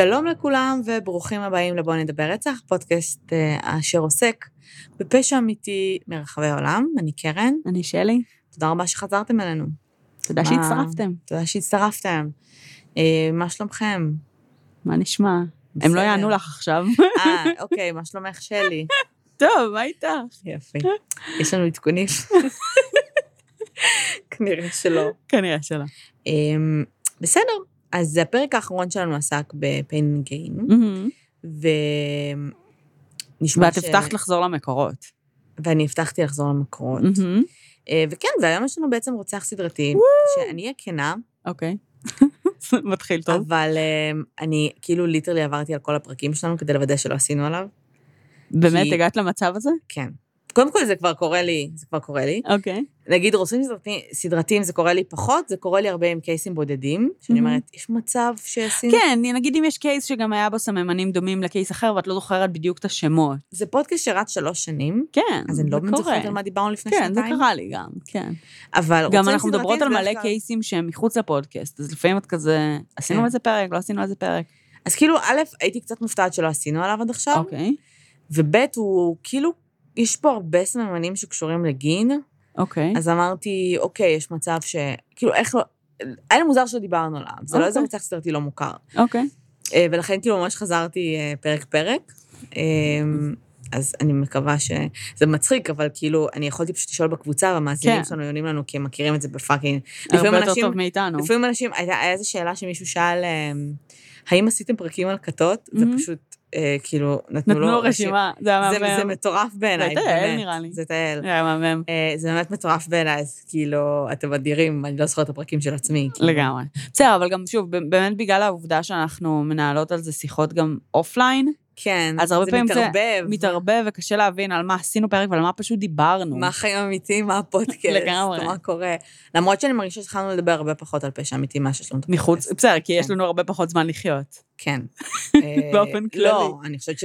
שלום לכולם וברוכים הבאים לבוא נדבר רצח, פודקאסט אשר עוסק בפשע אמיתי מרחבי העולם. אני קרן. אני שלי. תודה רבה שחזרתם אלינו. תודה שהצטרפתם. תודה שהצטרפתם. מה שלומכם? מה נשמע? הם לא יענו לך עכשיו. אוקיי, מה שלומך שלי? טוב, מה איתך? יפה. יש לנו עדכונים. כנראה שלא. כנראה שלא. בסדר. אז הפרק האחרון שלנו עסק בפיין גיין, ואת הבטחת לחזור למקורות. ואני הבטחתי לחזור למקורות. וכן, והיום יש לנו בעצם רוצח סדרתי, שאני אהיה כנה. אוקיי. מתחיל טוב. אבל אני כאילו ליטרלי עברתי על כל הפרקים שלנו, כדי לוודא שלא עשינו עליו. באמת, הגעת למצב הזה? כן. קודם כל, זה כבר קורה לי. אוקיי. נגיד, רוצחים סדרתיים, זה קורה לי פחות, זה קורה לי הרבה עם קייסים בודדים, שאני אומרת, יש מצב שעשינו... כן, נגיד אם יש קייס שגם היה בו סממנים דומים לקייס אחר, ואת לא זוכרת בדיוק את השמות. זה פודקאסט שרץ 3 שנים. כן, זה קורה. אז אני לא זוכרת על מה דיברנו לפני 2 שנים. כן, זה קרה לי גם, כן. אבל גם אנחנו מדברות על מלא קייסים שהם מחוץ לפודקאסט, אז לפעמים את כזה, עשינו איזה פרק, לא עשינו איזה פרק. אז כאילו, א', הייתי קצת מופתעת שלא עשינו עליו עד עכשיו, וב' הוא כאילו, יש פה הרבה סממנים שקשורים לגין, אז אמרתי, אוקיי, יש מצב ש... כאילו, איך לא... היה מוזר שדיברנו עליו, זה לא איזה מצב סדרתי לא מוכר. ולכן כאילו ממש חזרתי פרק, אז אני מקווה ש... זה מצחיק, אבל כאילו, אני יכולתי פשוט לשאול בקבוצה, והמאזינים שלנו יונים לנו, כי הם מכירים את זה בפאקינג. הרבה יותר טוב מאיתנו. לפעמים אנשים, היה איזו שאלה שמישהו שאל, האם עשיתם פרקים על כתות? ופשוט... כאילו, נתנו לו רשימה, זה מטורף בעיניי, זה תהל נראה לי, זה באמת מטורף בעיניי, אז כאילו, אתם אדירים, אני לא זוכרת את הפרקים של עצמי. לגמרי, בסדר, אבל גם שוב, באמת בגלל העובדה שאנחנו מנהלות על זה שיחות גם אופליין, כן, אז הרבה פעמים זה מתערבב, וקשה להבין על מה עשינו פרק, ועל מה פשוט דיברנו. מה חיים אמיתי, מה הפודקאסט, מה קורה. למרות שאני מרגישה שתחלנו לדבר הרבה פחות על פשע אמיתי, מה שיש לנו את הפודקאסט. בסדר, כי יש לנו הרבה פחות זמן לחיות. כן. באופן כללי. לא, אני חושבת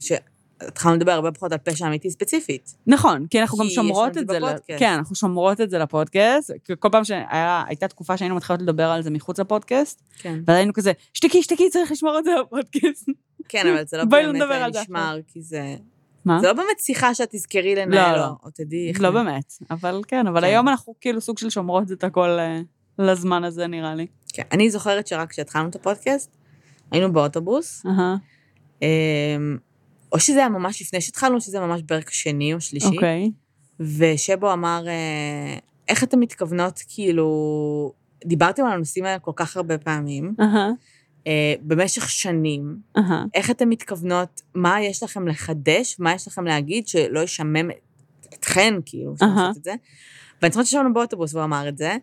שהתחלנו לדבר הרבה פחות על פשע אמיתי ספציפית. נכון, כי אנחנו גם שומרות את זה לפודקאסט. כן, אנחנו שומרות את זה לפודקאסט. כל פעם שהייתה תקופה שהיינו מתחילות לדבר על זה מחוץ לפודקאסט, והיינו כזה, שתקי, צריך לשמור את זה לפודקאסט. כן, אבל זה לא באמת נשמר, כי זה... מה? זה לא באמת שיחה שאת תזכרי לנהל, או תדעי. לא באמת, אבל כן, אבל היום אנחנו כאילו סוג של שומרות את הכל לזמן הזה, נראה לי. כן, אני זוכרת שרק כשהתחלנו את הפודקאסט, היינו באוטובוס, או שזה היה ממש לפני שהתחלנו, שזה ממש פרק שני או שלישי, ושבו אמר, איך אתם מתכוונות, כאילו, דיברתם על הנושאים האלה כל כך הרבה פעמים, במשך שנים, איך אתם מתכוונות, מה יש לכם לחדש, מה יש לכם להגיד, שלא ישמם אתכן, כאילו, שעושות את זה. ואני חושבת ששבנו באוטובוס, והוא אמר את זה,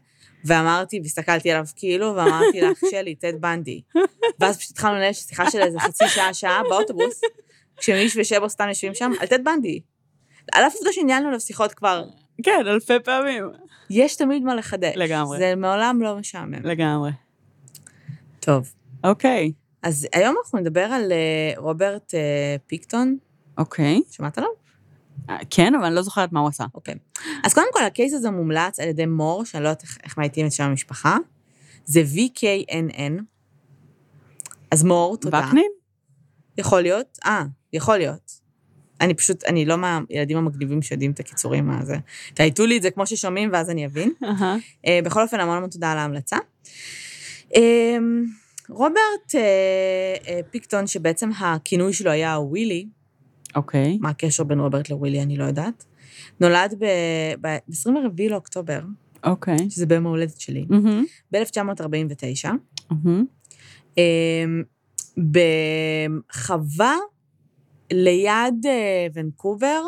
ואמרתי, והסתכלתי עליו כאילו, ואמרתי לך, שלי, תד בנדי. ואז פשוט התחלנו לנהל שיחה של איזה חצי שעה באוטובוס, כשמישהו ושבו סתם יושבים שם, על תד בנדי. על אף עובדה שענייננו לו שיחות כבר... כן, אלפי פעמים. יש תמיד מה לחדש. לגמרי. זה מעולם לא משעמם. לגמרי. טוב. אוקיי. אז היום אנחנו נדבר על רוברט פיקטון. אוקיי. שמעת עליו? כן, אבל אני לא זוכרת מה הוא עשה. אוקיי. אז קודם כל, הקייס הזה מומלץ על ידי מור, שאני לא יודעת איך מעיתים את שם המשפחה. זה VKNN. אז מור, תודה. וקנין? יכול להיות. יכול להיות. אני פשוט, אני לא מהילדים המגניבים שיודעים את הקיצורים מה זה. תעיתו לי את זה כמו ששומעים, ואז אני אבין. בכל אופן, המון המון תודה על ההמלצה. רוברט פיקטון, שבעצם הכינוי שלו היה ווילי, מה הקשר בין רוברט לווילי, אני לא יודעת, נולד ב-24 לאוקטובר, שזה ביום ההולדת שלי, ב-1949, בחווה ליד ונקובר,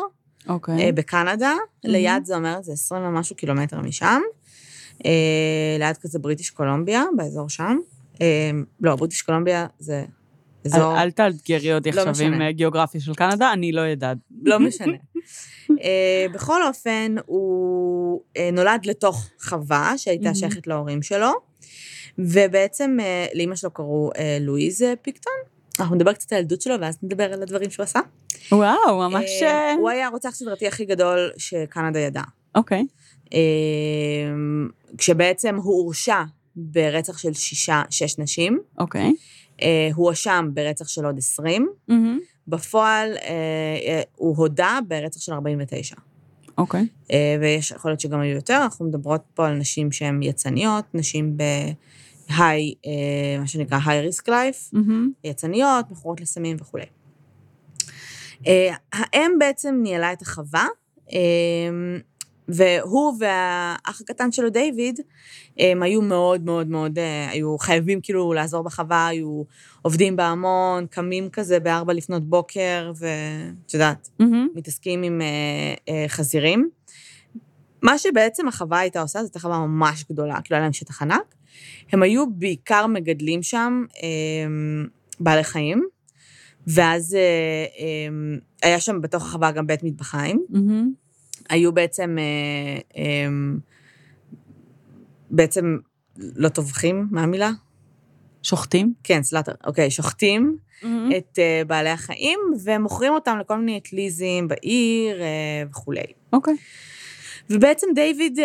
בקנדה, ליד זה אומר, זה 20 ומשהו קילומטר משם, ליד כזה בריטיש קולומביה, באזור שם, לא, בריטיש קולומביה זה אזור... אל תאתגרי אותי עכשיו עם גיאוגרפיה של קנדה, אני לא יודעת. לא משנה. בכל אופן, הוא נולד לתוך חווה שהייתה שייכת להורים שלו, ובעצם לאמא שלו קראו לואיז פיקטון. אנחנו נדבר קצת על הילדות שלו, ואז נדבר על הדברים שהוא עשה. וואו, ממש... הוא היה הרוצח סדרתי הכי גדול שקנדה ידעה. אוקיי. כשבעצם הוא הורשע ברצח של 6 נשים. אוקיי. הוא הושם ברצח של עוד 20, בפועל הוא הודה ברצח של 49. אוקיי. ויכול להיות שגם היו יותר, אנחנו מדברות פה על נשים שהן יצניות, נשים בהיי, מה שנקרא היי ריסק לייף, יצניות, מכורות לסמים וכו'. האם בעצם ניהלה את החווה, והוא והאח הקטן שלו, דיוויד, הם היו מאוד מאוד מאוד, היו חייבים כאילו לעזור בחווה, היו עובדים בהמון, קמים כזה ב4 לפנות בוקר, ואת יודעת, מתעסקים עם חזירים. מה שבעצם החווה הייתה עושה, זאת החווה ממש גדולה, כאילו היה להם שטח ענק. הם היו בעיקר מגדלים שם בעלי חיים, ואז היה שם בתוך החווה גם בית מטבחיים, היו בעצם, לא טובחים, מה המילה? שוחטים? כן, סלאטר, אוקיי, שוחטים את בעלי החיים, ומוכרים אותם לכל מיני אטליזים בעיר וכו'. אוקיי. ובעצם דיוויד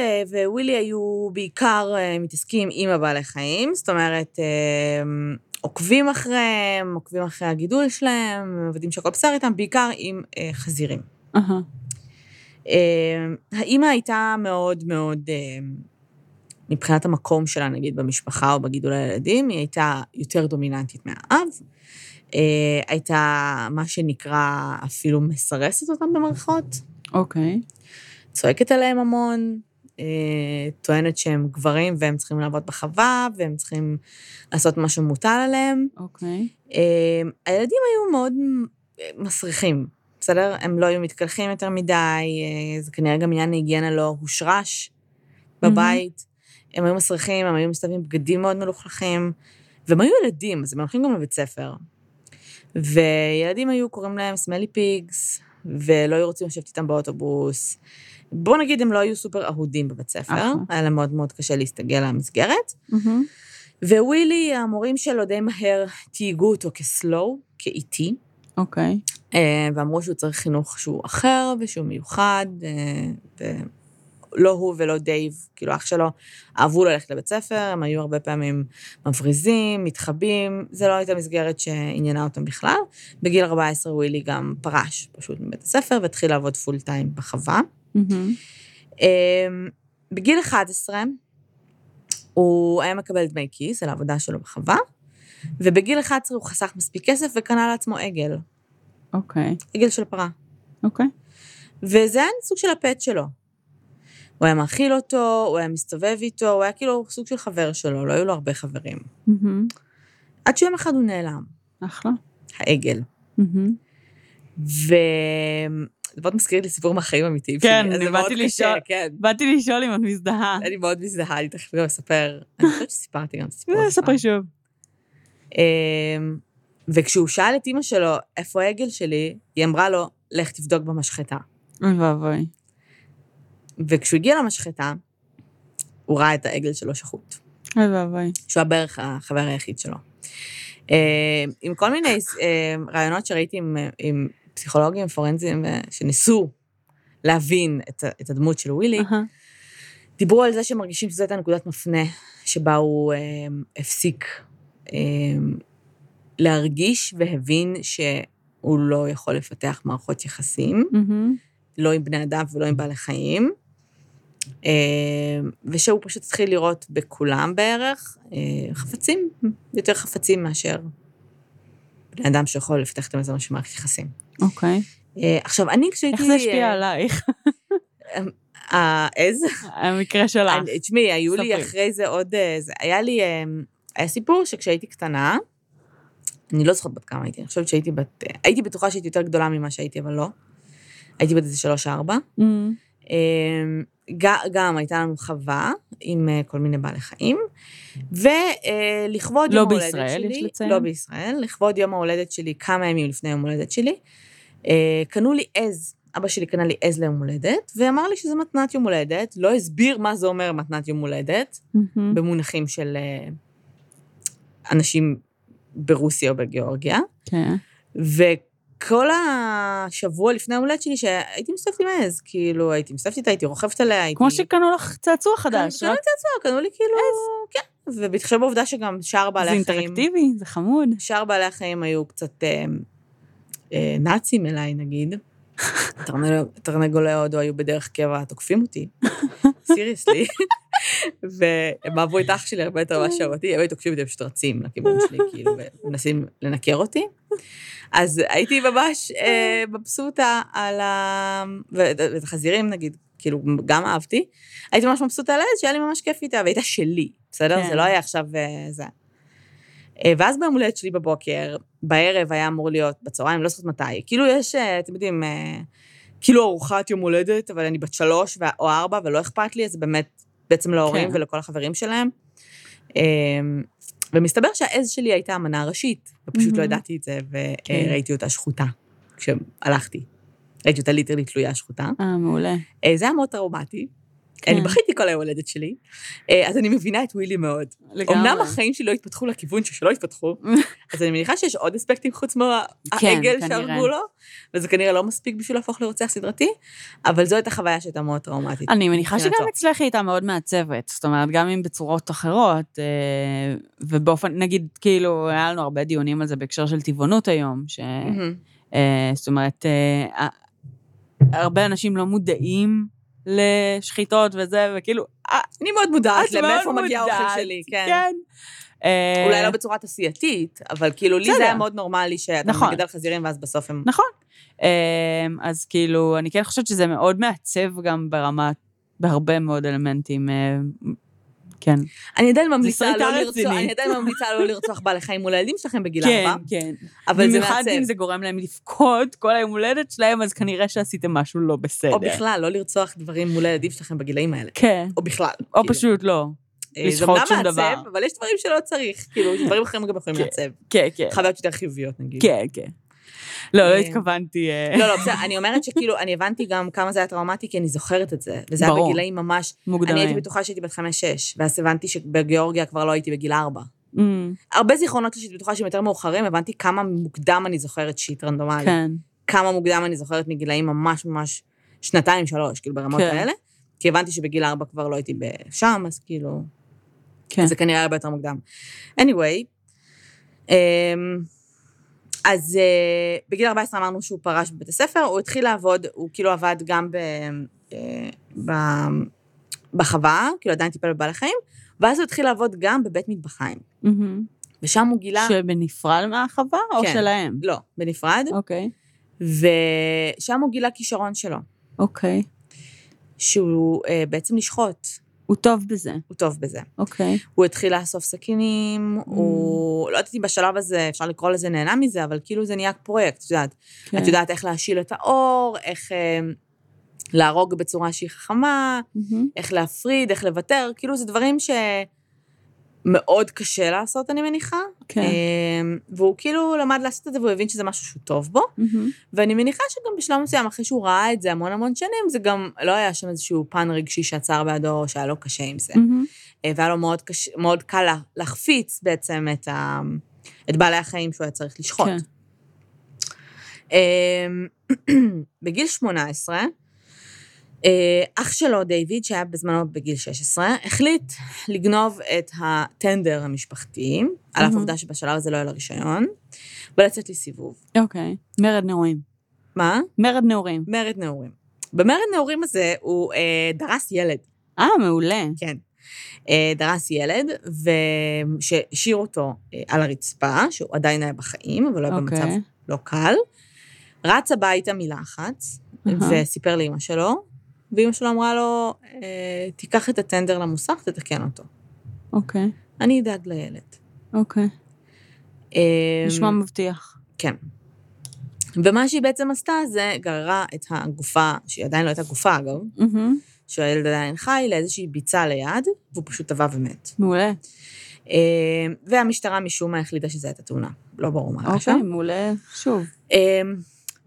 ווילי היו בעיקר מתעסקים עם הבעלי חיים, זאת אומרת, עוקבים אחריהם, עוקבים אחרי הגידול שלהם, עובדים שהכל בסדר איתם, בעיקר עם חזירים. אהה. האמא הייתה מאוד מאוד, מבחינת המקום שלה, נגיד, במשפחה או בגידול הילדים, היא הייתה יותר דומיננטית מהאב, הייתה מה שנקרא אפילו מסרסת אותם במרכאות. אוקיי. צועקת עליהם המון, טוענת שהם גברים והם צריכים לעבוד בחווה, והם צריכים לעשות משהו מוטל עליהם. אוקיי. הילדים היו מאוד מסריחים. בסדר? הם לא היו מתקלחים יותר מדי, זה כנראה גם עניין היגיינה לא הושרש בבית, הם היו מסריחים, הם היו מסתובבים בגדים מאוד מלוכלכים, והם היו ילדים, אז הם הולכים גם לבית ספר. וילדים היו, קוראים להם סמלי פיגס, ולא היו רוצים לשבת איתם באוטובוס. בואו נגיד, הם לא היו סופר אהודים בבית ספר, היה להם מאוד מאוד קשה להסתגל למסגרת. ווילי, המורים שלו די מהר תייגו אותו כסלו, כאיטי. אוקיי. ואמרו שהוא צריך חינוך שהוא אחר, ושהוא מיוחד, ולא הוא ולא דייב, כאילו אח שלו, אהבו ללכת לבית ספר, הם היו הרבה פעמים מבריזים, מתחבאים, זה לא הייתה מסגרת שעניינה אותם בכלל. בגיל 14 ווילי גם פרש פשוט מבית הספר, והתחיל לעבוד פול טיים בחווה. בגיל 11, הוא היה מקבל דמי כיס על העבודה שלו בחווה, ובגיל 11 הוא חסך מספיק כסף וקנה לעצמו עגל. אוקיי. עגל של פרה. אוקיי. וזה היה סוג של הפט שלו. הוא היה מאכיל אותו, הוא היה מסתובב איתו, הוא היה כאילו סוג של חבר שלו, לא היו לו הרבה חברים. עד שיום אחד הוא נעלם. אחלה. העגל. ודבר מזכיר לי סיפור מהחיים אמיתיים. כן, באתי לשאול אם את מזדהה. אני מאוד מזדהה, אני תכף גם אספר. אני חושבת שסיפרתי גם סיפור. ספרי שוב. וכשהוא שאל את אמא שלו, איפה העגל שלי, היא אמרה לו, לך תבדוק במשחטה. ובוי. וכשהוא הגיע למשחטה, הוא ראה את העגל שלו שחוט. ובוי. שהוא בערך החבר היחיד שלו. עם כל מיני רעיונות שראיתי עם פסיכולוגים פורנזיים, שניסו להבין את הדמות של ווילי, דיברו על זה שמרגישים שזו הייתה נקודת מפנה, שבה הוא הפסיק להרגיש והבין שהוא לא יכול לפתח מערכות יחסים, לא עם בני אדם ולא עם בעלי חיים, ושהוא פשוט התחיל לראות בכולם בערך חפצים, יותר חפצים מאשר בני אדם שיכול לפתח את המזון של מערכת יחסים. אוקיי. עכשיו, אני כשהייתי... איך זה השפיע עלייך? איזה? המקרה שלך. תשמעי, היו לי אחרי זה עוד... היה סיפור שכשהייתי קטנה, אני לא זוכרת בת כמה הייתי, אני חושבת שהייתי בת... הייתי בטוחה שהייתי יותר גדולה ממה שהייתי, אבל לא. הייתי בת איזה 3-4. גם הייתה לנו חווה עם כל מיני בעלי חיים, ולכבוד יום ההולדת שלי... לא בישראל, יש לציין. לא בישראל, לכבוד יום ההולדת שלי, כמה ימים לפני יום ההולדת שלי, קנו לי עז, אבא שלי קנה לי עז ליום הולדת, ואמר לי שזה מתנת יום הולדת, לא הסביר מה זה אומר מתנת יום הולדת, במונחים של אנשים... ברוסיה או בגיאורגיה. כן. וכל השבוע לפני המולד שלי, שהייתי מסתפת עם עז, כאילו, הייתי מסתפת איתה, הייתי רוכבת עליה, הייתי... כמו שקנו לך צעצוע חדש. קנו לי צעצוע, קנו לי כאילו... עז. כן, ובתחשב בעובדה שגם שאר בעלי החיים... זה אינטראקטיבי, זה חמוד. שאר בעלי החיים היו קצת נאצים אליי, נגיד. תרנגולי הודו היו בדרך קבע, תוקפים אותי. סיריסלי. והם אהבו את אח שלי הרבה יותר מה שאהבתי, הם היו תוקפים אותי, הם פשוט רצים לכיוון שלי, כאילו, ומנסים לנקר אותי. אז הייתי ממש מבסוטה על ה... ואת החזירים, נגיד, כאילו, גם אהבתי. הייתי ממש מבסוטה על זה, שהיה לי ממש כיף איתה, והייתה שלי. בסדר? זה לא היה עכשיו זה. ואז בהמולדת שלי בבוקר, בערב היה אמור להיות בצהריים, לא זוכרת מתי. כאילו יש, אתם יודעים, כאילו ארוחת יום הולדת, אבל אני בת 3 או 4, ולא אכפת לי, זה באמת בעצם להורים ולכל החברים שלהם. ומסתבר שהעז שלי הייתה המנה הראשית, ופשוט לא ידעתי את זה, וראיתי אותה שחוטה, כשהלכתי. ראיתי אותה ליטרלי תלויה שחוטה. מעולה. זה היה מאוד טראומטי. אני בכיתי כל ההולדת שלי, אז אני מבינה את ווילי מאוד. אמנם החיים שלי לא התפתחו לכיוון שלא התפתחו, אז אני מניחה שיש עוד אספקטים חוץ מהעגל שהרגו לו, וזה כנראה לא מספיק בשביל להפוך לרוצח סדרתי, אבל זו הייתה חוויה שהייתה מאוד טראומטית. אני מניחה שגם אצלך הייתה מאוד מעצבת, זאת אומרת, גם אם בצורות אחרות, ובאופן, נגיד, כאילו, היה לנו הרבה דיונים על זה בהקשר של טבעונות היום, זאת אומרת, הרבה אנשים לא מודעים לשחיתות וזה, וכאילו, אני מאוד מודעת למאיפה מגיע האוכל שלי, כן. אולי לא בצורה תעשייתית, אבל כאילו, לי זה היה מאוד נורמלי, שאתה מגדל חזירים, ואז בסוף הם... נכון. אז כאילו, אני כן חושבת שזה מאוד מעצב גם ברמה, בהרבה מאוד אלמנטים, כן. אני עדיין ממליצה לא לרצוח בעלי חיים מול הילדים שלכם בגיל 4. כן, כן. אבל זה מעצב. במיוחד אם זה גורם להם לפקוד כל היום הולדת שלהם, אז כנראה שעשיתם משהו לא בסדר. או בכלל, לא לרצוח דברים מול הילדים שלכם בגילאים האלה. כן. או בכלל. או פשוט לא. לשחוט שום דבר. זה מעצב, אבל יש דברים שלא צריך. כאילו, דברים אחרים גם יכולים לעצב. כן, כן. חוויות יותר חיוביות, נגיד. כן, כן. לא, לא התכוונתי. לא, לא, בסדר, אני אומרת שכאילו, אני הבנתי גם כמה זה היה טראומטי, כי אני זוכרת את זה, וזה היה בגילאים ממש, אני הייתי בטוחה שהייתי בת 5-6, ואז הבנתי שבגיאורגיה כבר לא הייתי בגיל 4. הרבה זיכרונות שהייתי בטוחה שהם יותר מאוחרים, הבנתי כמה מוקדם אני זוכרת שיט רנדומלי. כן. כמה מוקדם אני זוכרת מגילאים ממש ממש 2-3, כאילו ברמות האלה, כי הבנתי שבגיל 4 כבר לא הייתי שם, אז כאילו, זה כנראה הרבה יותר מוקדם. Anyway, אז בגיל 14 אמרנו שהוא פרש בבית הספר, הוא התחיל לעבוד, הוא כאילו עבד גם בחווה, כאילו עדיין טיפל בבעל החיים, ואז הוא התחיל לעבוד גם בבית מטבחיים. ושם הוא גילה... שבנפרד מהחווה או שלהם? לא, בנפרד. אוקיי. ושם הוא גילה כישרון שלו. אוקיי. שהוא בעצם לשחוט. הוא טוב בזה. הוא טוב בזה. אוקיי. הוא התחיל לאסוף סכינים, הוא... לא יודעתי בשלב הזה, אפשר לקרוא לזה נהנה מזה, אבל כאילו זה נהיה פרויקט, את יודעת. את יודעת איך להשיל את האור, איך להרוג בצורה שהיא חכמה, איך להפריד, איך לוותר, כאילו זה דברים שמאוד קשה לעשות, אני מניחה. כן. והוא כאילו למד לעשות את זה, והוא הבין שזה משהו שהוא טוב בו, ואני מניחה שגם בשלב מסוים, אחרי שהוא ראה את זה המון המון שנים, זה גם לא היה שם איזשהו פן רגשי שעצר בעדו, שהיה לו קשה עם זה. והיה לו מאוד, מאוד קל להחפיץ בעצם את בעלי החיים שהוא היה צריך לשחוט. כן. בגיל 18, אח שלו, דיוויד, שהיה בזמנו בגיל 16, החליט לגנוב את הטנדר המשפחתי, על אף עובדה שבשלב הזה לא היה לרישיון, ולצאת לסיבוב. אוקיי. מרד נאורים. מה? מרד נאורים. מרד נאורים. במרד נאורים הזה הוא דרס ילד. מעולה. כן. דרס ילד, וששיר אותו על הרצפה, שהוא עדיין היה בחיים, אבל לא היה במצב לא קל, רץ הביתה מלחץ, וסיפר לאמא שלו, ואמא שלו אמרה לו, תיקח את הטנדר למוסך, תתקן אותו. אוקיי. אני אדאג לילד. אוקיי. נשמע מבטיח. כן. ומה שהיא בעצם עשתה, זה גררה את הגופה, שהיא עדיין לא הייתה גופה אגב, שהילד עדיין חי, לאיזושהי ביצה ליד, והוא פשוט טבע ומת. מעולה. והמשטרה משום מה החליטה שזה הייתה תאונה. לא ברור מה רשם. אוקיי, מעולה, שוב.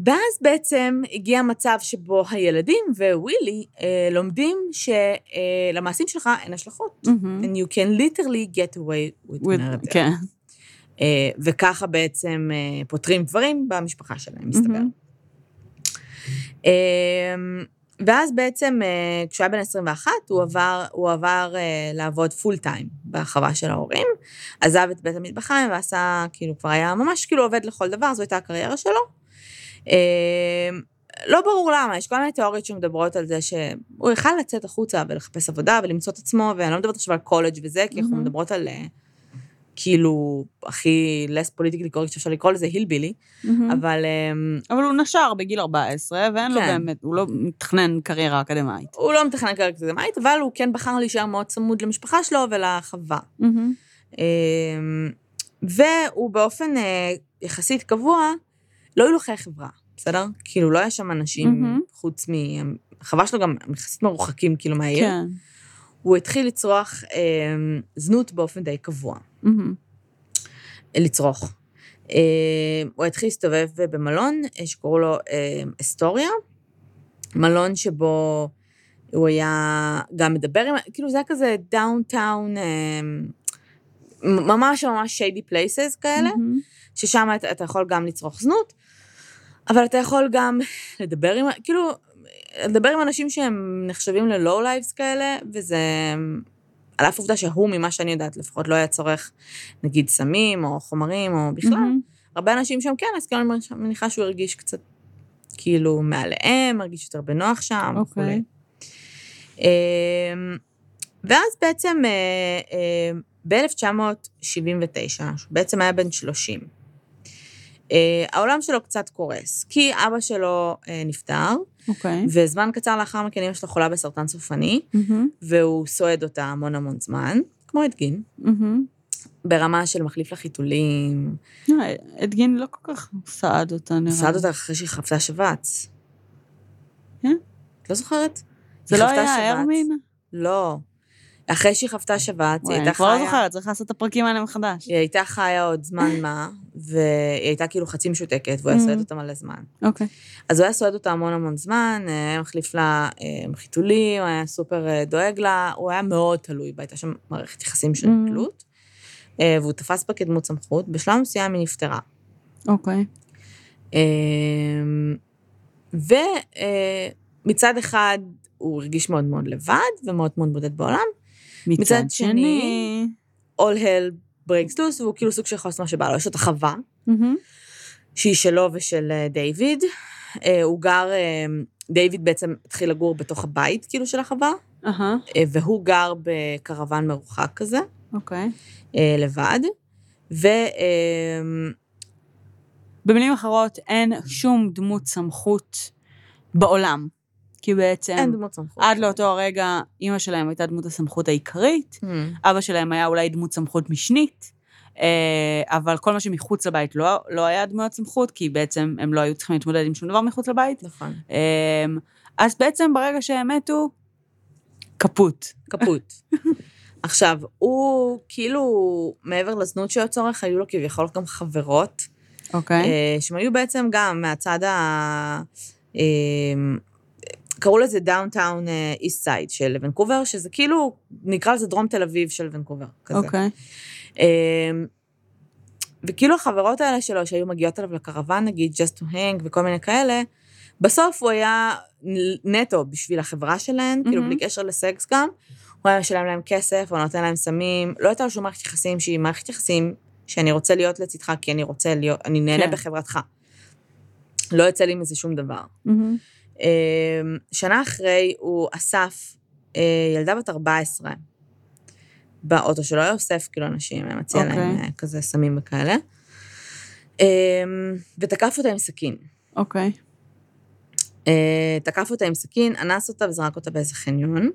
ואז בעצם הגיע מצב שבו הילדים ווילי לומדים שלמעשים שלך אין השלכות. And you can literally get away with murder. כן. וככה בעצם פותרים דברים במשפחה שלהם, מסתבר. ואז בעצם, כשהוא היה בן 21, הוא עבר לעבוד פול טיים בחווה של ההורים, עזב את בית המטבחיים, ועשה, כאילו, כבר היה ממש כאילו עובד לכל דבר, זו הייתה הקריירה שלו. לא ברור למה, יש כל מיני תיאוריות שמדברות על זה, שהוא יכל לצאת החוצה ולחפש עבודה ולמצוא את עצמו, ואני לא מדברת עכשיו על קולג' וזה, כי אנחנו מדברות על, כאילו, הכי less politically correct שאפשר לקרוא לזה, הילבילי, אבל... אבל הוא נשר בגיל 14, ואין לו באמת, הוא לא מתכנן קריירה אקדמית. הוא לא מתכנן קריירה אקדמית, אבל הוא כן בחר להישאר מאוד צמוד למשפחה שלו ולחווה. והוא באופן יחסית קבוע, לא הולכי חברה, בסדר? כאילו, לא היה שם אנשים חוץ מהחווה שלו גם יחסית מרוחקים, כאילו, מהעיר. כן. הוא התחיל לצרוח זנות באופן די קבוע. לצרוך. הוא התחיל להסתובב במלון, שקוראו לו אסטוריה, מלון שבו הוא היה גם מדבר עם, כאילו זה היה כזה דאונטאון, ממש ממש שיידי פלייסס כאלה, ששם אתה יכול גם לצרוך זנות, אבל אתה יכול גם לדבר עם, כאילו, לדבר עם אנשים שהם נחשבים ללואו לייבס כאלה, וזה... על אף עובדה שהוא, ממה שאני יודעת, לפחות לא היה צורך, נגיד, סמים או חומרים או בכלל. הרבה אנשים שם כן, אז כאילו אני מניחה שהוא הרגיש קצת, כאילו, מעליהם, הרגיש יותר בנוח שם. אוקיי. ואז בעצם, ב-1979, בעצם היה בן 30, העולם שלו קצת קורס, כי אבא שלו נפטר, וזמן קצר לאחר מכן אמא שלו חולה בסרטן סופני, והוא סועד אותה המון המון זמן, כמו אדגין, ברמה של מחליף לחיתולים. אדגין לא כל כך סעד אותה. סעד אותה אחרי שהיא חפתה שבץ. את לא זוכרת? זה לא היה הרמין? לא. אחרי שהיא חפתה שבץ, היא הייתה חיה... אני כבר לא זוכרת, צריך לעשות את הפרקים האלה מחדש. היא הייתה חיה עוד זמן מה, והיא הייתה כאילו חצי משותקת, והוא היה סועד אותה מלא זמן. אוקיי. אז הוא היה סועד אותה המון המון זמן, היה מחליף לה חיתולים, היה סופר דואג לה, הוא היה מאוד תלוי, והייתה שם מערכת יחסים של תלות, והוא תפס בה כדמות סמכות, בשלב מסוים היא נפטרה. אוקיי. ומצד אחד, הוא הרגיש מאוד מאוד לבד, ומאוד מאוד בודד בעולם, מצד שני, all hell breaks loose, והוא כאילו סוג של חוסמה שבא לו, יש לו את החווה, שהיא שלו ושל דיוויד, הוא גר, דיוויד בעצם התחיל לגור בתוך הבית, כאילו של החווה, והוא גר בקרוון מרוחק כזה, לבד, במילים אחרות, אין שום דמות סמכות בעולם, כי בעצם, עד לאותו הרגע, אמא שלהם הייתה דמות הסמכות העיקרית, אבא שלהם היה אולי דמות סמכות משנית, אבל כל מה שמחוץ לבית לא היה דמות סמכות, כי בעצם הם לא היו צריכים להתמודד עם שום דבר מחוץ לבית. נכון. אז בעצם ברגע שהם מתו, כפות. כפות. עכשיו, הוא כאילו, מעבר לזנות שהיו צורך, היו לו כביכול גם חברות, שהיו בעצם גם מהצד ה... קראו לזה Downtown East Side של ונקובר, שזה כאילו, נקרא לזה דרום תל אביב של ונקובר, כזה. אוקיי. וכאילו החברות האלה שלו, שהיו מגיעות עליו לקרוון, נגיד, Just to Hang וכל מיני כאלה, בסוף הוא היה נטו בשביל החברה שלהן, כאילו בלי קשר לסקס גם, הוא היה משלם להם כסף, הוא נותן להם סמים, לא הייתה לו שום מערכת יחסים, שהיא מערכת יחסים, שאני רוצה להיות לצדך, כי אני רוצה להיות, אני נהנה בחברתך. לא יצא לי מזה שום דבר. שנה אחרי הוא אסף ילדה בת 14 באוטו שלו, היה אוסף כאילו אנשים, היה מציע להם כזה סמים וכאלה, ותקף אותה עם סכין. אוקיי. תקף אותה עם סכין, אנס אותה וזרק אותה באיזה חניון,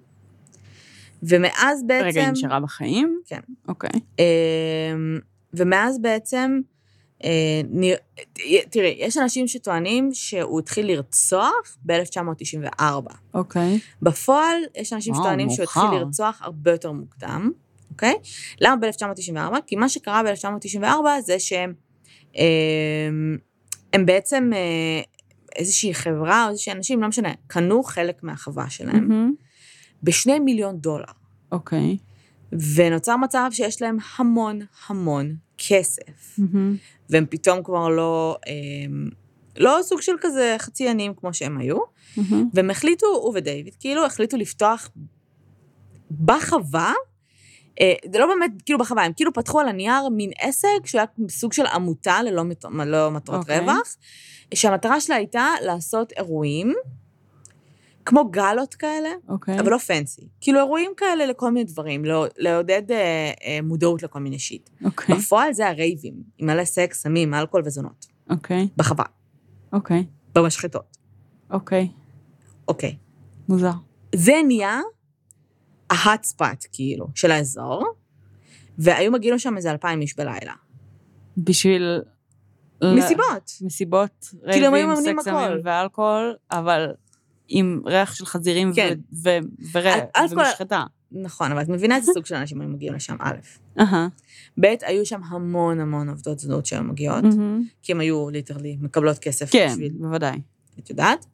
ומאז בעצם... רגע, היא נשארה בחיים? כן. אוקיי. ומאז בעצם... תראי, יש אנשים שטוענים שהוא התחיל לרצוח ב-1994. אוקיי. בפועל, יש אנשים שטוענים שהוא התחיל לרצוח הרבה יותר מוקדם, אוקיי? למה ב-1994? כי מה שקרה ב-1994 זה שהם בעצם איזושהי חברה או איזושהי אנשים, לא משנה, קנו חלק מהחווה שלהם ב$2 מיליון. אוקיי. ונוצר מצב שיש להם המון, המון כסף, והם פתאום כבר לא לא סוג של כזה חצי עניים כמו שהם היו, והם החליטו, הוא ודייוויד, כאילו החליטו לפתוח בחווה, זה לא באמת, כאילו בחווה, הם כאילו פתחו על הנייר מין עסק, שהוא היה סוג של עמותה ללא מטרות רווח, שהמטרה שלה הייתה לעשות אירועים, כמו גלות כאלה, אבל לא פנסי. כאילו אירועים כאלה לכל מיני דברים, לעודד מודעות לכל מיני שיט. בפועל זה הרייבים, עם מלא סקס, סמים, אלכוהול וזונות. בחווה. במשחטות. מוזר. זה נהיה ההטספאט, כאילו, של האזור, והיו מגיעים שם איזה 2,000 איש בלילה. בשביל... מסיבות. מסיבות, רייבים, סקס, סמים ואלכוהול, אבל... עם ריח של חזירים ומשחטה. נכון, אבל את מבינה איזה סוג של אנשים היו מגיעים לשם, א'. ב', היו שם המון המון עובדות זנות שהיו מגיעות, כי הן היו ליטרלי מקבלות כסף. כן, בוודאי. את יודעת?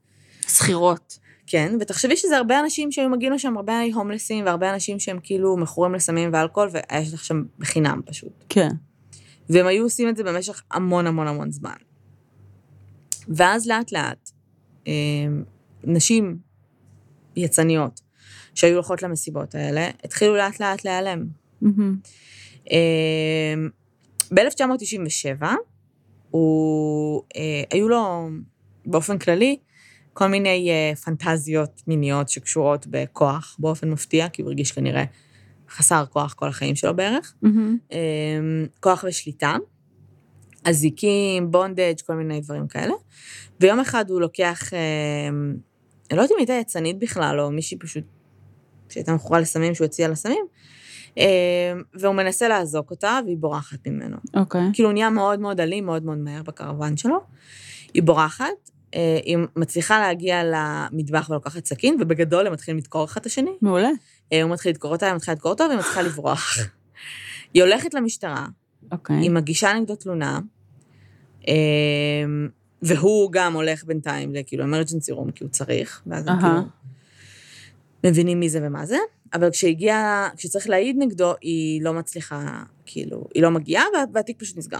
סחירות. כן, ותחשבי שזה הרבה אנשים שהיו מגיעים לשם, הרבה הומלסים, והרבה אנשים שהם כאילו מכורים לסמים ואלכוהול, ויש לך שם בחינם פשוט. כן. והם היו עושים את זה במשך המון המון המון זמן. ואז לאט לאט, נשים יצניות שהיו הולכות למסיבות האלה, התחילו לאט לאט להיעלם. ב-1997, היו לו באופן כללי כל מיני פנטזיות מיניות שקשורות בכוח, באופן מפתיע, כי הוא הרגיש כנראה חסר כוח כל החיים שלו בערך. כוח ושליטה. אזיקים, בונדג', כל מיני דברים כאלה. ויום אחד הוא לוקח... אני לא יודעת אם הייתה יצנית בכלל, או מישהי פשוט שהייתה מכורה לסמים, שהוא הציע לסמים, והוא מנסה לעזוק אותה, והיא בורחת ממנו. כאילו הוא נהיה מאוד מאוד אלים, מאוד מאוד מהר בקרבן שלו. היא בורחת, היא מצליחה להגיע למטבח ולוקחת סכין, ובגדול הם מתחילים לדקור אחד את השני. מעולה. הוא מתחיל לדקור אותה, היא מתחילה לדקור אותו, והיא מתחילה לברוח. היא הולכת למשטרה, היא מגישה נגדו תלונה, והוא גם הולך בינתיים לכאילו אמרג'נסי רום, כי הוא צריך, ואז הם כאילו מבינים מי זה ומה זה, אבל כשצריך להעיד נגדו, היא לא מצליחה, כאילו, היא לא מגיעה, והתיק פשוט נסגר.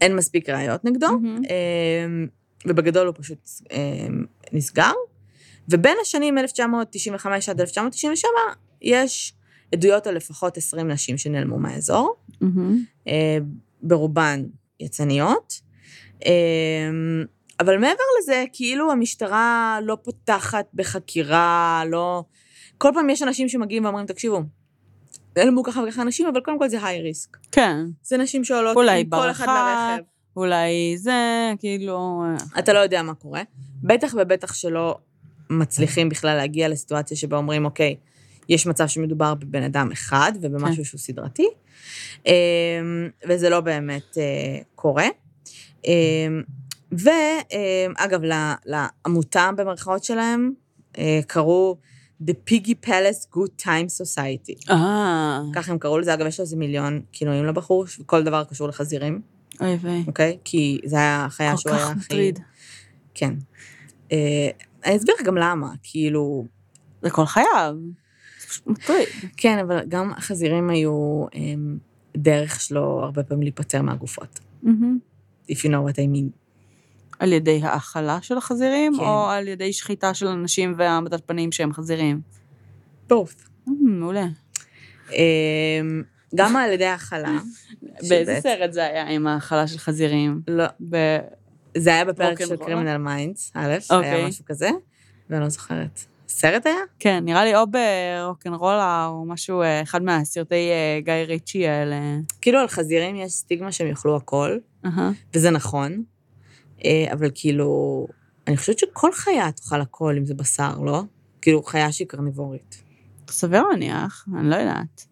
אין מספיק ראיות נגדו, ובגדול הוא פשוט נסגר, ובין השנים 1995 עד 1997, יש עדויות על לפחות 20 נשים שנעלמו מהאזור, ברובן יצניות, אבל מעבר לזה, כאילו המשטרה לא פותחת בחקירה, לא... כל פעם יש אנשים שמגיעים ואומרים, תקשיבו, אין לנו ככה וככה אנשים, אבל קודם כל זה היי ריסק. כן. זה נשים שעולות עם כל אחד לרכב. אולי זה, כאילו... אתה לא יודע מה קורה. בטח ובטח שלא מצליחים בכלל להגיע לסיטואציה שבה אומרים, אוקיי, יש מצב שמדובר בבן אדם אחד, ובמשהו שהוא סדרתי, וזה לא באמת קורה. ואגב, לעמותה במרכאות שלהם, קראו The Piggy Palace Good Time Society. כך הם קראו לזה, אגב, יש לו איזה מיליון כינויים לבחור, וכל דבר קשור לחזירים. אוקיי? כי זה היה החיה שהוא היה הכי... כל כך מטריד. כן. אני אסביר גם למה, כאילו... זה כל חייו. כן, אבל גם החזירים היו דרך שלו הרבה פעמים להיפטר מהגופות. If you know what I mean. על ידי האכלה של החזירים, או על ידי שחיטה של אנשים והעמדת פנים שהם חזירים? Both. מעולה. גם על ידי האכלה. באיזה סרט זה היה עם האכלה של חזירים? לא. זה היה בפרק של קרימינל מיינדס, א', היה משהו כזה, ואני לא זוכרת. סרט היה? כן, נראה לי או ברוקנרולה, או משהו, אחד מהסרטי גיא ריצ'י האלה. כאילו על חזירים יש סטיגמה שהם יאכלו הכל, וזה נכון, אבל כאילו, אני חושבת שכל חיה תאכל הכל, אם זה בשר, לא? כאילו, חיה שהיא קרניבורית. סביר מניח, אני לא יודעת.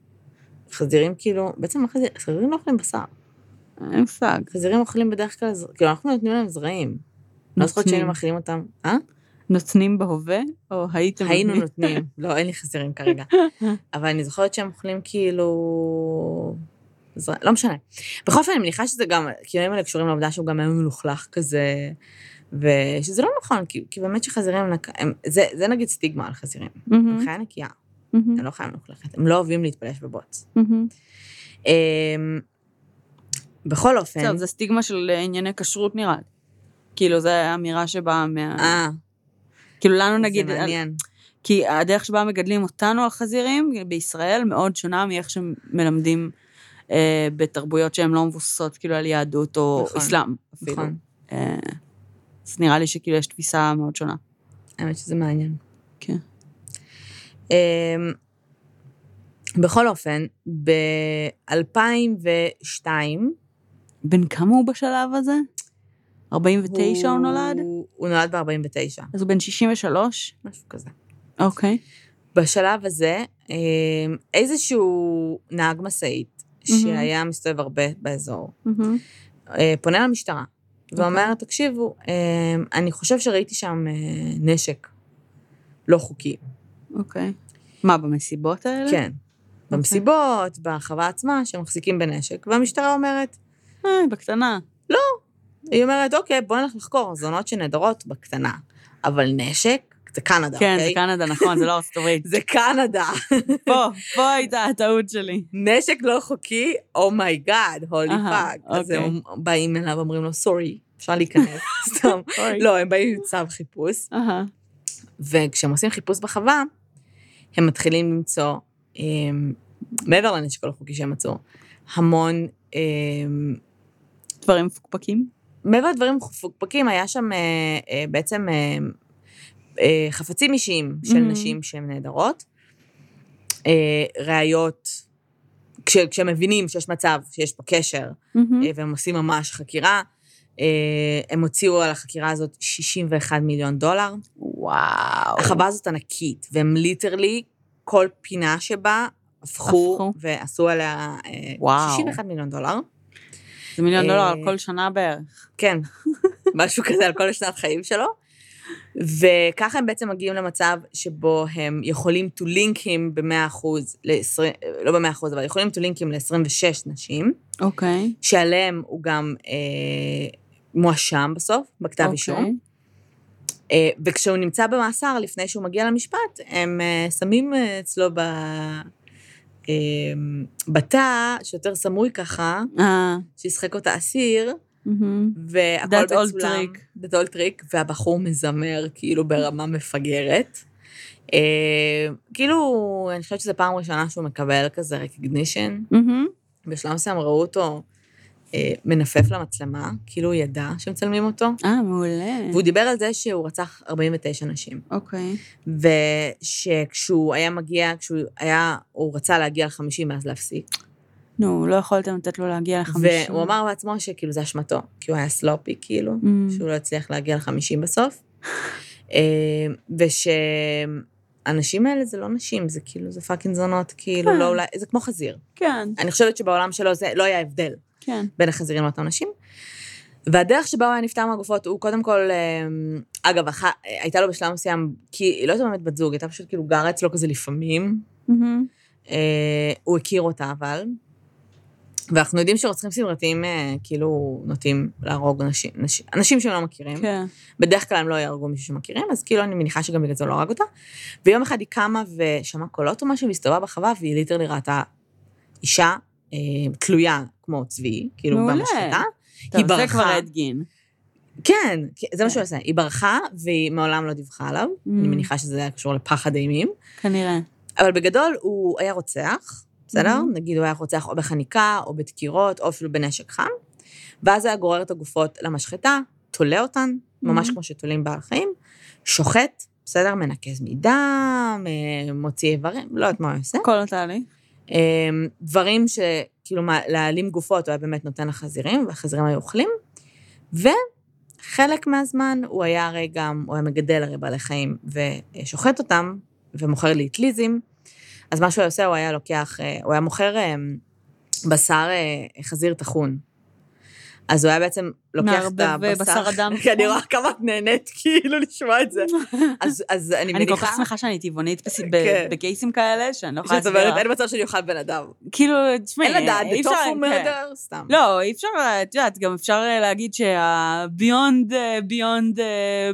חזירים כאילו, בעצם חזירים לא אוכלים בשר. אין מושג. חזירים אוכלים בדרך כלל, כאילו, אנחנו נותנים להם זרעים. לא זכות שהם מאכילים אותם, נותנים בהווה, או היינו נותנים, לא, אין לי חזירים כרגע, אבל אני זוכרת שהם אוכלים כאילו, לא משנה. בכל אופן, אני מניחה שזה גם, כאילו אם אלה קשורים לעובדה שהוא גם היה מלוכלך כזה, ושזה לא נכון, כי באמת שחזירים, זה נגיד סטיגמה על חזירים, הם חיה נקייה, הם לא חיה מלוכלכת, הם לא אוהבים להתפלש בבוץ. בכל אופן... זה סטיגמה של ענייני כשרות נראה לי. כאילו, זו אמירה שבאה מה... כאילו, לנו נגיד... זה מעניין. כי הדרך שבה מגדלים אותנו על חזירים, בישראל, מאוד שונה מאיך שמלמדים בתרבויות שהן לא מבוססות, כאילו, על יהדות או אסלאם, אפילו. אז נראה לי שכאילו יש תפיסה מאוד שונה. האמת שזה מעניין. כן. בכל אופן, ב-2002... בן כמה הוא בשלב הזה? 49 הוא נולד? הוא נולד ב-49. אז הוא בן 63? משהו כזה. אוקיי. בשלב הזה, איזשהו נהג מסעית, שהיה מסתובב הרבה באזור, פונה למשטרה, ואומר, תקשיבו, אני חושב שראיתי שם נשק לא חוקי. אוקיי. מה, במסיבות האלה? כן. במסיבות, בחווה עצמה, שמחזיקים בנשק, והמשטרה אומרת, בקטנה. לא. היא אומרת, אוקיי, בוא נלך לחקור, זונות שנדרות בקטנה. אבל נשק, זה קנדה, אוקיי? כן, זה קנדה, נכון, זה לא ארצות הברית. זה קנדה. פה הייתה הטעות שלי. נשק לא חוקי, אומיי גאד, הולי פאק. אז הם באים אליו, אומרים לו, סורי, אפשר להיכנס, סתם. לא, הם באים עם צו חיפוש. וכשהם עושים חיפוש בחווה, הם מתחילים למצוא, מעבר לנשק לא חוקי שהם מצאו, המון... דברים מפוקפקים? מעבר דברים מפוקפקים, היה שם בעצם חפצים אישיים של נשים שהן נהדרות, ראיות, כשהם מבינים שיש מצב, שיש פה קשר, והם עושים ממש חקירה, הם הוציאו על החקירה הזאת $61 מיליון. וואו. החווה הזאת ענקית, והם ליטרלי, כל פינה שבה, הפכו ועשו עליה $61 מיליון. זה $1 מיליון על כל שנה בערך. כן, משהו כזה על כל שנת חיים שלו. וככה הם בעצם מגיעים למצב שבו הם יכולים to link him ב-100%, לא ב-100%, אבל יכולים to link him ל-26 נשים, שעליהם הוא גם מואשם בסוף, בכתב אישום. וכשהוא נמצא במאסר, לפני שהוא מגיע למשפט, הם שמים אצלו בתא, שיותר סמוי ככה, שישחק אותה אסיר, והכל בצולם. דת אול טריק. והבחור מזמר, כאילו ברמה מפגרת. כאילו, אני חושבת שזו פעם ראשונה שהוא מקבל כזה recognition. בשלב מסוים ראו אותו מנפף למצלמה, כאילו הוא ידע שמצלמים אותו. מעולה. והוא דיבר על זה שהוא רצח 49 נשים. אוקיי. ושכשהוא היה מגיע, הוא רצה להגיע ל-50 ואז להפסיק. נו, לא יכולתם לתת לו להגיע ל-50. והוא אמר בעצמו שכאילו זה אשמתו, כי הוא היה סלופי כאילו, שהוא לא הצליח להגיע ל-50 בסוף. ושאנשים האלה זה לא נשים, זה כאילו, זה פאקינג זונות, כאילו לא אולי, זה כמו חזיר. כן. אני חושבת שבעולם שלו זה לא היה הבדל. כן. בין החזירים לאותם נשים. והדרך שבה הוא היה נפטר מהגופות, הוא קודם כל, אגב, הייתה לו בשלב מסוים, כי היא לא הייתה באמת בת זוג, הייתה פשוט כאילו גרה אצלו כזה לפעמים. הוא הכיר אותה, אבל. ואנחנו יודעים שרוצחים סדרתיים, כאילו, נוטים להרוג אנשים שהם לא מכירים. כן. בדרך כלל הם לא יהרגו מישהו שמכירים, אז כאילו אני מניחה שגם בגלל זה לא הרג אותה. ויום אחד היא קמה ושמעה קולות או משהו, והסתובבה בחווה, והיא ליטרלי ראתה אישה תלויה כמו צבי, כאילו במשחטה. היא ברחה. אתה עושה כבר אדגין. כן, זה מה שהוא עושה. היא ברחה, והיא מעולם לא דיווחה עליו. אני מניחה שזה היה קשור לפחד אימים. כנראה. אבל בגדול הוא היה רוצח, בסדר? נגיד הוא היה רוצח או בחניקה, או בדקירות, או אפילו בנשק חם. ואז הוא היה גורר את הגופות למשחטה, תולה אותן, ממש כמו שתולים בעל חיים, שוחט, בסדר? מנקז מידם, מוציא איברים, לא יודעת מה הוא עושה. כל התהליך. דברים שכאילו להעלים גופות הוא היה באמת נותן לחזירים, והחזירים היו אוכלים, וחלק מהזמן הוא היה הרי גם, הוא היה מגדל הרי בעלי חיים, ושוחט אותם, ומוכר לאטליזים, אז מה שהוא היה עושה, הוא היה לוקח, הוא היה מוכר בשר חזיר תחון, אז הוא היה בעצם לוקח את הבשר אדם. כי אני רואה כמה את נהנית כאילו לשמוע את זה. אז אני מניחה... אני כל כך שמחה שאני טבעונית בקייסים כאלה, שאני לא יכולה להסביר. שאת אומרת, אין מצב שאני אוכל בן אדם. כאילו, תשמעי... אין לדעת, בתופו מרדר, סתם. לא, אי אפשר, את יודעת, גם אפשר להגיד שה-beyond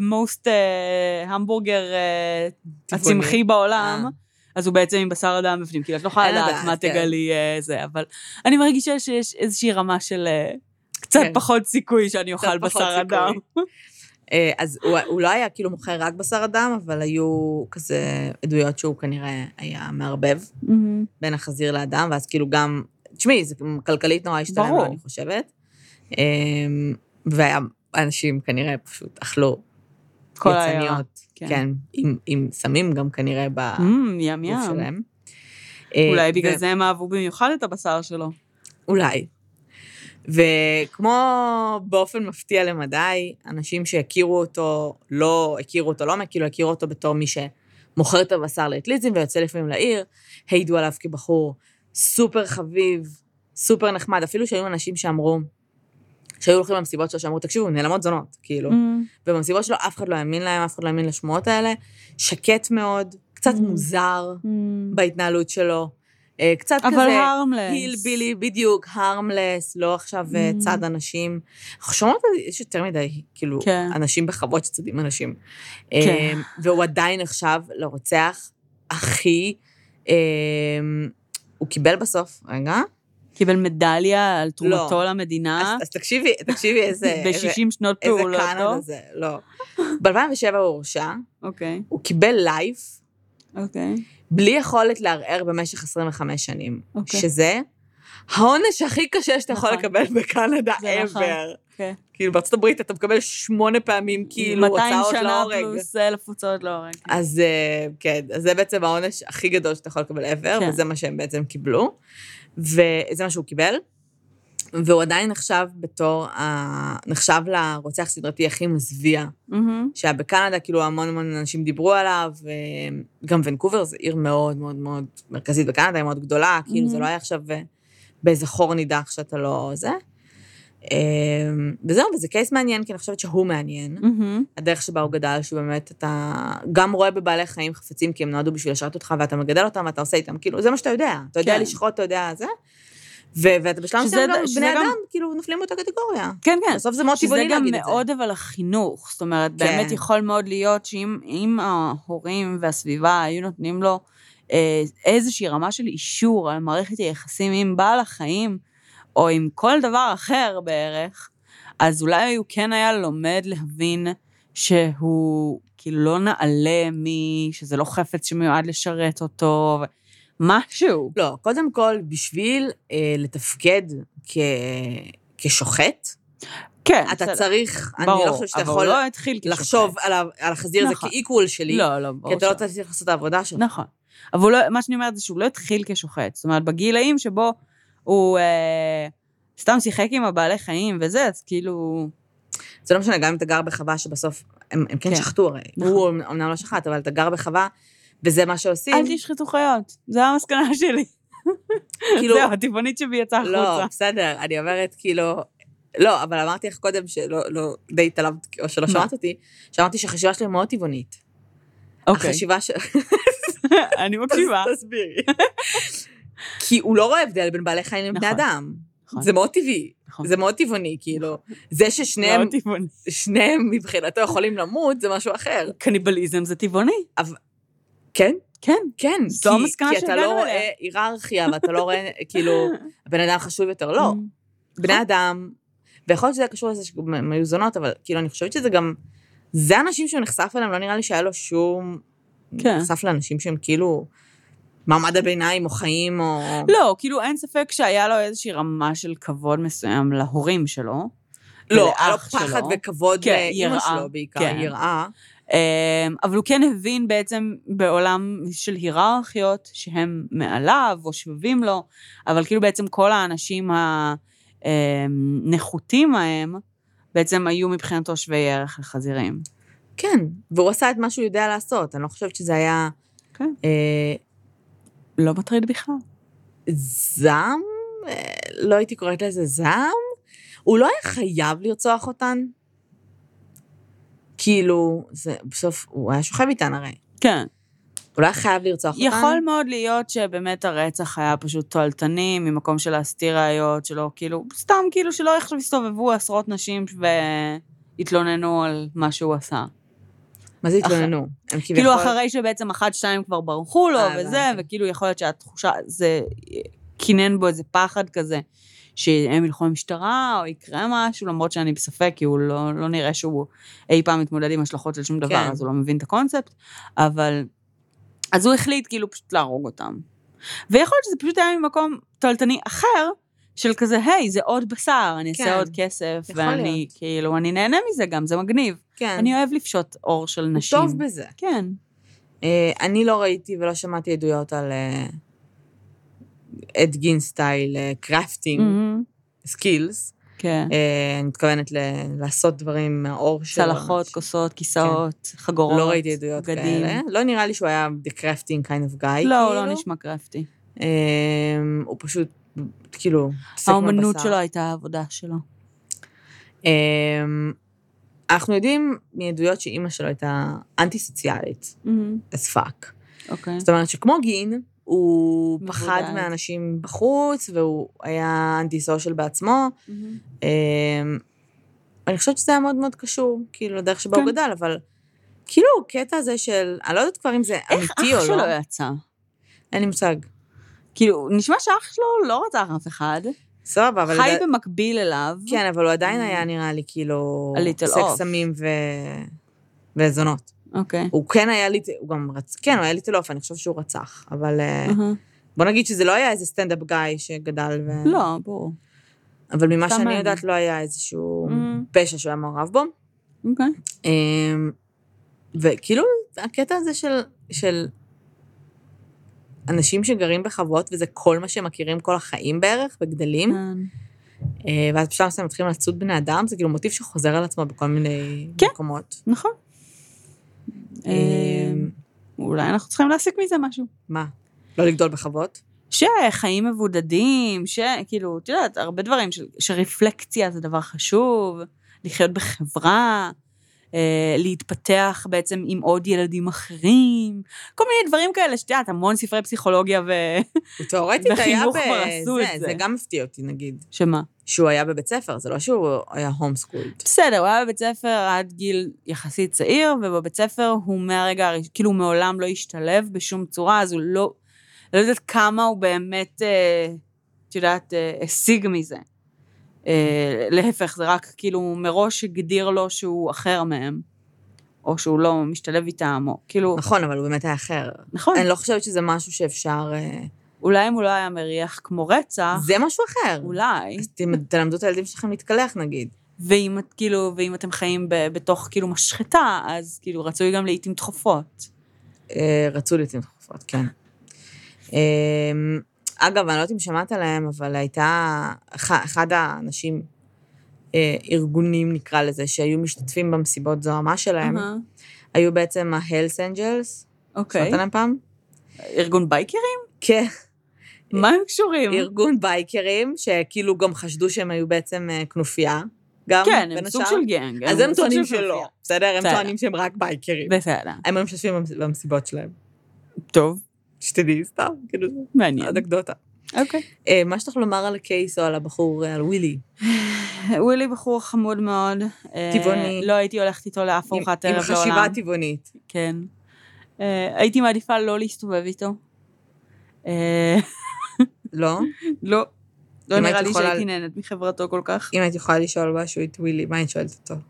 most המבורגר הצמחי בעולם, אז הוא בעצם עם בשר אדם בפנים, כאילו, את לא יכולה לדעת מה תגלי זה, אבל אני מרגישה שיש איזושהי רמה של... קצת פחות סיכוי שאני אוכל בשר אדם. אז הוא לא היה כאילו מוכר רק בשר אדם, אבל היו כזה עדויות שהוא כנראה היה מערבב בין החזיר לאדם, ואז כאילו גם, תשמעי, זה כלכלית נורא השתלם, אני חושבת. והאנשים כנראה פשוט אכלו יצניות, כן, עם סמים גם כנראה בגוף שלהם. אולי בגלל זה הם אהבו במיוחד את הבשר שלו. אולי. וכמו באופן מפתיע למדי, אנשים שהכירו אותו, לא הכירו אותו, לא כאילו הכירו אותו בתור מי שמוכר את הבשר לאטליזים ויוצא לפעמים לעיר, העידו עליו כבחור סופר חביב, סופר נחמד, אפילו שהיו אנשים שאמרו, שהיו הולכים במסיבות שלו, שאמרו, תקשיבו, נעלמות זונות, כאילו. ובמסיבות שלו אף אחד לא האמין להם, אף אחד לא האמין לשמועות האלה, שקט מאוד, קצת מוזר בהתנהלות שלו, קצת כזה, הילבילי, בדיוק, הרמלס, לא עכשיו צד אנשים. אנחנו שומעות, יש יותר מדי, כאילו, אנשים בחוות שצדים אנשים. והוא עדיין עכשיו לרוצח הכי, הוא קיבל בסוף, רגע? קיבל מדליה על תרומתו למדינה. אז תקשיבי, תקשיבי איזה... ב-60 שנות פעולות, לא? איזה קאנד הזה, לא. ב-2007 הוא הורשע, הוא קיבל לייף, בלי יכולת לערער במשך 25 שנים, שזה העונש הכי קשה שאתה יכול לקבל בקנדה ever. כאילו בארצות הברית אתה מקבל 8 פעמים כאילו הוצאות להורג. 200 שנה פלוס לפוצאות להורג. אז כן, זה בעצם העונש הכי גדול שאתה יכול לקבל ever, וזה מה שהם בעצם קיבלו, וזה מה שהוא קיבל, והוא עדיין נחשב בתור, נחשב לרוצח סדרתי הכי מזוויע, שהיה בקנדה, כאילו המון המון אנשים דיברו עליו, גם ונקובר זה עיר מאוד מאוד מאוד מרכזית בקנדה, היא מאוד גדולה, כאילו זה לא היה עכשיו באיזה חור נידח שאתה לא זה. וזהו, וזה קייס מעניין, כי אני חושבת שהוא מעניין, הדרך שבה הוא גדל, שבאמת אתה גם רואה בבעלי חיים חפצים, כי הם נועדו בשביל לשרת אותך, ואתה מגדל אותם, ואתה עושה איתם, כאילו, זה מה שאתה יודע, אתה יודע לשחוט, אתה יודע זה. ואתה בשלם שבני אדם, כאילו, נופלים באותה קטגוריה. כן, כן. בסוף זה מאוד טבעוני להגיד את זה. שזה גם מאוד אבל החינוך, זאת אומרת, באמת יכול מאוד להיות שאם ההורים והסביבה היו נותנים לו איזושהי רמה של אישור על מערכת היחסים עם בעל החיים, או עם כל דבר אחר בערך, אז אולי הוא כן היה לומד להבין שהוא כאילו לא נעלה שזה לא חפץ שמיועד לשרת אותו, משהו. לא, קודם כל, בשביל לתפקד כשוחט, כן, אתה צריך, אני לא חושב שאתה יכול לחשוב על החזיר הזה כאיקול שלי, כי אתה לא צריך לעשות את העבודה שלך. נכון, אבל מה שאני אומרת זה שהוא לא התחיל כשוחט, זאת אומרת, בגילאים שבו הוא סתם שיחק עם הבעלי חיים וזה, אז כאילו... זה לא משנה, גם אם אתה גר בחווה שבסוף, הם כן שחטו הרי, הוא אמנם לא שחט, אבל אתה גר בחווה, וזה מה שעושים. אל תשחטו חיות, זו המסקנה שלי. זהו, הטבעונית שבי יצאה חוצה. לא, בסדר, אני אומרת כאילו, לא, אבל אמרתי לך קודם, שלא די התעלמת, או שלא שמעת אותי, שאמרתי שהחשיבה שלי מאוד טבעונית. אוקיי. החשיבה של... אני מקשיבה. תסבירי. כי הוא לא רואה הבדל בין בעלי חיים לבני אדם. זה מאוד טבעי, זה מאוד טבעוני, כאילו. זה ששניהם מבחינתו יכולים למות, זה משהו אחר. קניבליזם זה טבעוני. כן? כן. כן, כי אתה לא רואה היררכיה, ואתה לא רואה, כאילו, הבן אדם חשוב יותר, לא. בני אדם, ויכול להיות שזה קשור לזה שמיוזונות, אבל כאילו, אני חושבת שזה גם, זה אנשים שהוא נחשף אליהם, לא נראה לי שהיה לו שום, נחשף לאנשים שהם כאילו, מעמד הביניים או חיים או... לא, כאילו אין ספק שהיה לו איזושהי רמה של כבוד מסוים להורים שלו. לא, היה לו פחד וכבוד לאמא שלו בעיקר, יראה. אבל הוא כן הבין בעצם בעולם של היררכיות שהם מעליו או שווים לו, אבל כאילו בעצם כל האנשים הנחותים מהם בעצם היו מבחינתו שווי ערך לחזירים. כן, והוא עשה את מה שהוא יודע לעשות, אני לא חושבת שזה היה... כן. לא מטריד בכלל. זעם? לא הייתי קוראת לזה זעם? הוא לא היה חייב לרצוח אותן? כאילו, בסוף, הוא היה שוכב איתן הרי. כן. הוא לא היה חייב לרצוח אותן? יכול מאוד להיות שבאמת הרצח היה פשוט תועלתני, ממקום של להסתיר ראיות שלו, כאילו, סתם כאילו שלא איך הסתובבו עשרות נשים והתלוננו על מה שהוא עשה. מה זה התלוננו? כאילו אחרי שבעצם 1-2 כבר ברחו לו וזה, וכאילו יכול להיות שהתחושה, זה כינן בו איזה פחד כזה, שהם ילכו למשטרה, או יקרה משהו, למרות שאני בספק, כי הוא לא נראה שהוא אי פעם מתמודד עם השלכות של שום דבר, אז הוא לא מבין את הקונספט, אבל, אז הוא החליט כאילו פשוט להרוג אותם. ויכול להיות שזה פשוט היה ממקום תולטני אחר, של כזה, היי, זה עוד בשר, אני אעשה עוד כסף, ואני כאילו, אני נהנה מזה גם, זה מגניב. אני אוהב לפשוט אור של נשים. הוא טוב בזה. כן. אני לא ראיתי ולא שמעתי עדויות על את גין סטייל קראפטינג סקילס. כן. אני מתכוונת לעשות דברים מהאור שלו. צלחות, כוסות, כיסאות, חגורות. לא ראיתי עדויות כאלה. לא נראה לי שהוא היה the crafting kind of guy. לא, הוא לא נשמע קראפטי. הוא פשוט כאילו, האומנות שלו הייתה העבודה שלו. אנחנו יודעים מעדויות שאימא שלו הייתה אנטי-סוציאלית, as fuck. זאת אומרת שכמו גין, הוא פחד מהאנשים בחוץ, והוא היה אנטי-סושיאל בעצמו. אני חושבת שזה היה מאוד מאוד קשור, כאילו, לדרך שבה הוא גדל, אבל כאילו, קטע הזה של, אני לא יודעת כבר אם זה אמיתי או לא. איך אח שלו יצא? אין לי מושג. כאילו, נשמע שאח שלו לא רצה אף אחד. סבבה, אבל... חי במקביל אליו. כן, אבל הוא עדיין היה נראה לי כאילו... סקסמים וזונות. אוקיי. הוא כן היה לי... הוא גם רצה... כן, הוא היה לי תלוף, אני חושב שהוא רצח, אבל... בוא נגיד שזה לא היה איזה סטנדאפ גאי שגדל ו... לא, בואו. אבל ממה שאני יודעת לא היה איזשהו פשע שהוא היה מעורב בו. אוקיי. וכאילו, הקטע הזה של... אנשים שגרים בחוות, וזה כל מה שהם מכירים כל החיים בערך, וגדלים, ואז בשלב מסוים מתחילים לצוד בני אדם, זה כאילו מוטיב שחוזר על עצמו בכל מיני מקומות. כן, נכון. אולי אנחנו צריכים להסיק מזה משהו. מה? לא לגדול בחוות? שחיים מבודדים, שכאילו, אתה יודעת, הרבה דברים, שרפלקציה זה דבר חשוב, לחיות בחברה, להתפתח בעצם עם עוד ילדים אחרים, כל מיני דברים כאלה, שתיאת, המון ספרי פסיכולוגיה ותיאורטית וחינוך ברסו את זה. זה גם מפתיע אותי, נגיד. שמה? שהוא היה בבית ספר, זה לא שהוא היה הום סקול. בסדר, הוא היה בבית ספר עד גיל יחסית צעיר, ובבית ספר הוא מהרגע הראשון, כאילו מעולם לא השתלב בשום צורה, אז הוא לא יודעת כמה הוא באמת, תדעת, השיג מזה. להפך, זה רק כאילו מראש הגדיר לו שהוא אחר מהם, או שהוא לא משתלב איתם, או כאילו... נכון, אבל הוא באמת היה אחר. נכון. אני לא חושבת שזה משהו שאפשר... אולי אם הוא לא היה מריח כמו רצח... זה משהו אחר. אולי. אז תלמדו את הילדים שלכם להתקלח, נגיד. ואם אתם חיים בתוך כאילו משחטה, אז כאילו רצוי גם לעתים דחופות. רצו לעתים דחופות, כן. אגב, אני לא יודעת אם שמעת עליהם, אבל הייתה אחד האנשים, ארגונים נקרא לזה, שהיו משתתפים במסיבות זוהמה שלהם, היו בעצם ה-Hells Angels, שמעת עליהם פעם? ארגון בייקרים? כן. מה הם קשורים? ארגון בייקרים, שכאילו גם חשדו שהם היו בעצם כנופיה, גם כן, הם סוג של גנג. אז הם טוענים שלא, בסדר? הם טוענים שהם רק בייקרים. בסדר. הם משתתפים במסיבות שלהם. טוב. שתדעי סתם, כאילו, מעניין. אנקדוטה. אוקיי. מה שתוכל לומר על הקייס או על הבחור, על ווילי? ווילי בחור חמוד מאוד. טבעוני. לא הייתי הולכת איתו לאף אורחת ערב לעולם. עם חשיבה טבעונית. כן. הייתי מעדיפה לא להסתובב איתו. לא? לא. לא נראה לי שהייתי נהנת מחברתו כל כך. אם הייתי יכולה לשאול משהו את ווילי, מה היית שואלת אותו?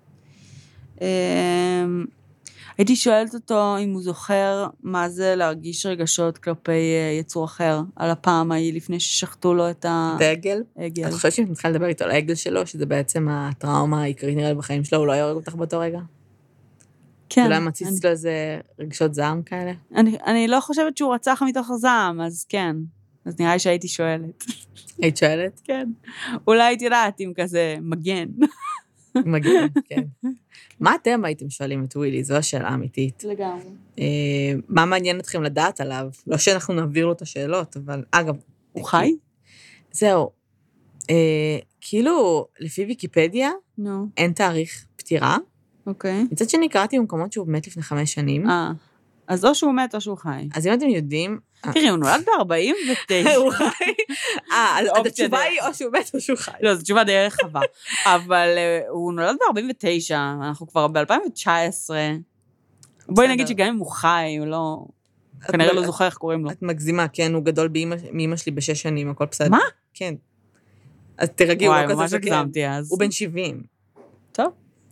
הייתי שואלת אותו אם הוא זוכר מה זה להרגיש רגשות כלפי יצור אחר, על הפעם ההיא לפני ששחטו לו את העגל. את חושבת שאני צריכה לדבר איתו על העגל שלו, שזה בעצם הטראומה העיקרית נראה בחיים שלו, הוא לא יורג אותך באותו רגע? כן. אולי מציץ לו איזה רגשות זעם כאלה? אני לא חושבת שהוא רצח מתוך הזעם, אז כן. אז נראה לי שהייתי שואלת. היית שואלת? כן. אולי הייתי יודעת אם כזה מגן. מגן, כן. מה אתם הייתם שואלים את ווילי? זו השאלה אמיתית. לגמרי. מה מעניין אתכם לדעת עליו? לא שאנחנו נעביר לו את השאלות, אבל אגב... הוא חי? זהו. כאילו, לפי ויקיפדיה, אין תאריך פטירה. אוקיי. מצד שני, קראתי במקומות שהוא מת לפני 5 שנים. אז או שהוא מת או שהוא חי. אז אם אתם יודעים... תראי, הוא נולד ב-49. הוא חי. אז התשובה היא או שהוא מת או שהוא חי. לא, זו תשובה די רחבה. אבל הוא נולד ב-49, אנחנו כבר ב-2019. בואי נגיד שגם אם הוא חי, הוא לא... כנראה לא זוכר איך קוראים לו. את מגזימה, כן, הוא גדול מאמא שלי ב-6 שנים, הכל בסדר. מה? כן. אז תרגי, הוא לא כזה זקן. הוא בן 70. טוב.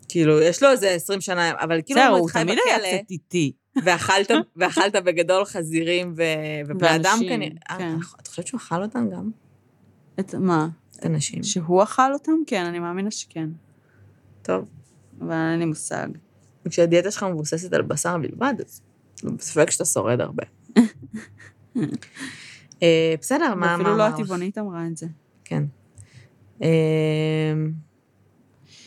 כאילו, יש לו איזה 20 שנה, אבל כאילו הוא חי בכלא, ואכלת בגדול חזירים ובני אדם כנראה. את חושבת שהוא אכל אותם גם? את מה? את הנשים. שהוא אכל אותם? כן, אני מאמינה שכן. טוב. אבל אין לי מושג. כשהדיאטה שלך מבוססת על בשר בלבד, אז בספק שאתה שורד הרבה. בסדר, מה? אפילו לא הטבעונית אמרה את זה. כן.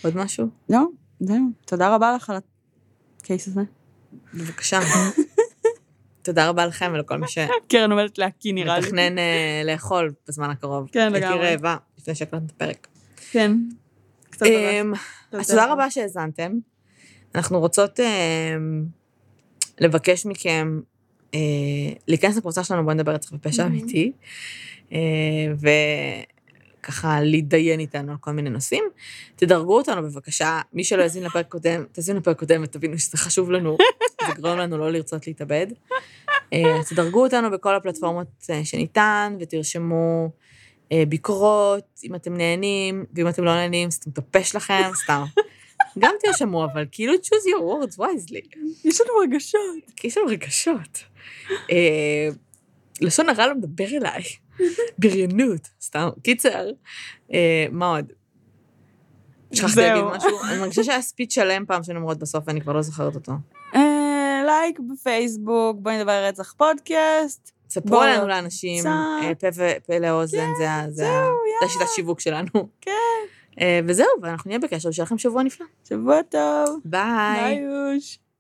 עוד משהו? לא, זהו. תודה רבה לך על הקייס הזה. בבקשה. תודה רבה לכם ולכל מי ש... קרן עומדת להקיא, נראה לי. מתכנן לאכול בזמן הקרוב. כן, לגמרי. להקיא רעבה, לפני שהקלטנו את הפרק. כן. קצת רבה. תודה רבה שהאזנתם. אנחנו רוצות לבקש מכם להיכנס לפרוצה שלנו, בואי נדבר אצלך בפשע אמיתי, וככה להתדיין איתנו על כל מיני נושאים. תדרגו אותנו בבקשה, מי שלא יזין לפרק קודם, תזין לפרק קודם ותבינו שזה חשוב לנו, זה גרום לנו לא לרצות להתאבד. תדרגו אותנו בכל הפלטפורמות שניתן, ותרשמו ביקורות, אם אתם נהנים, ואם אתם לא נהנים, סתם תפש לכם, סתם. גם תרשמו, אבל כאילו choose your words wisely. יש לנו רגשות. יש לנו רגשות. לשון הרע לא מדבר אליי. בריינות, סתם. קיצר, מה עוד? שכחתי להגיד משהו. אני מרגישה שהיה ספיץ שלם פעם שנאמרות בסוף, ואני כבר לא זוכרת אותו. לייק בפייסבוק, בואי נדבר רצח פודקאסט. ספרו לנו לאנשים, פה לאוזן, זה השיטת שיווק שלנו. כן. וזהו, ואנחנו נהיה בקשר, שיהיה לכם שבוע נפלא. שבוע טוב. ביי. ביי יוש.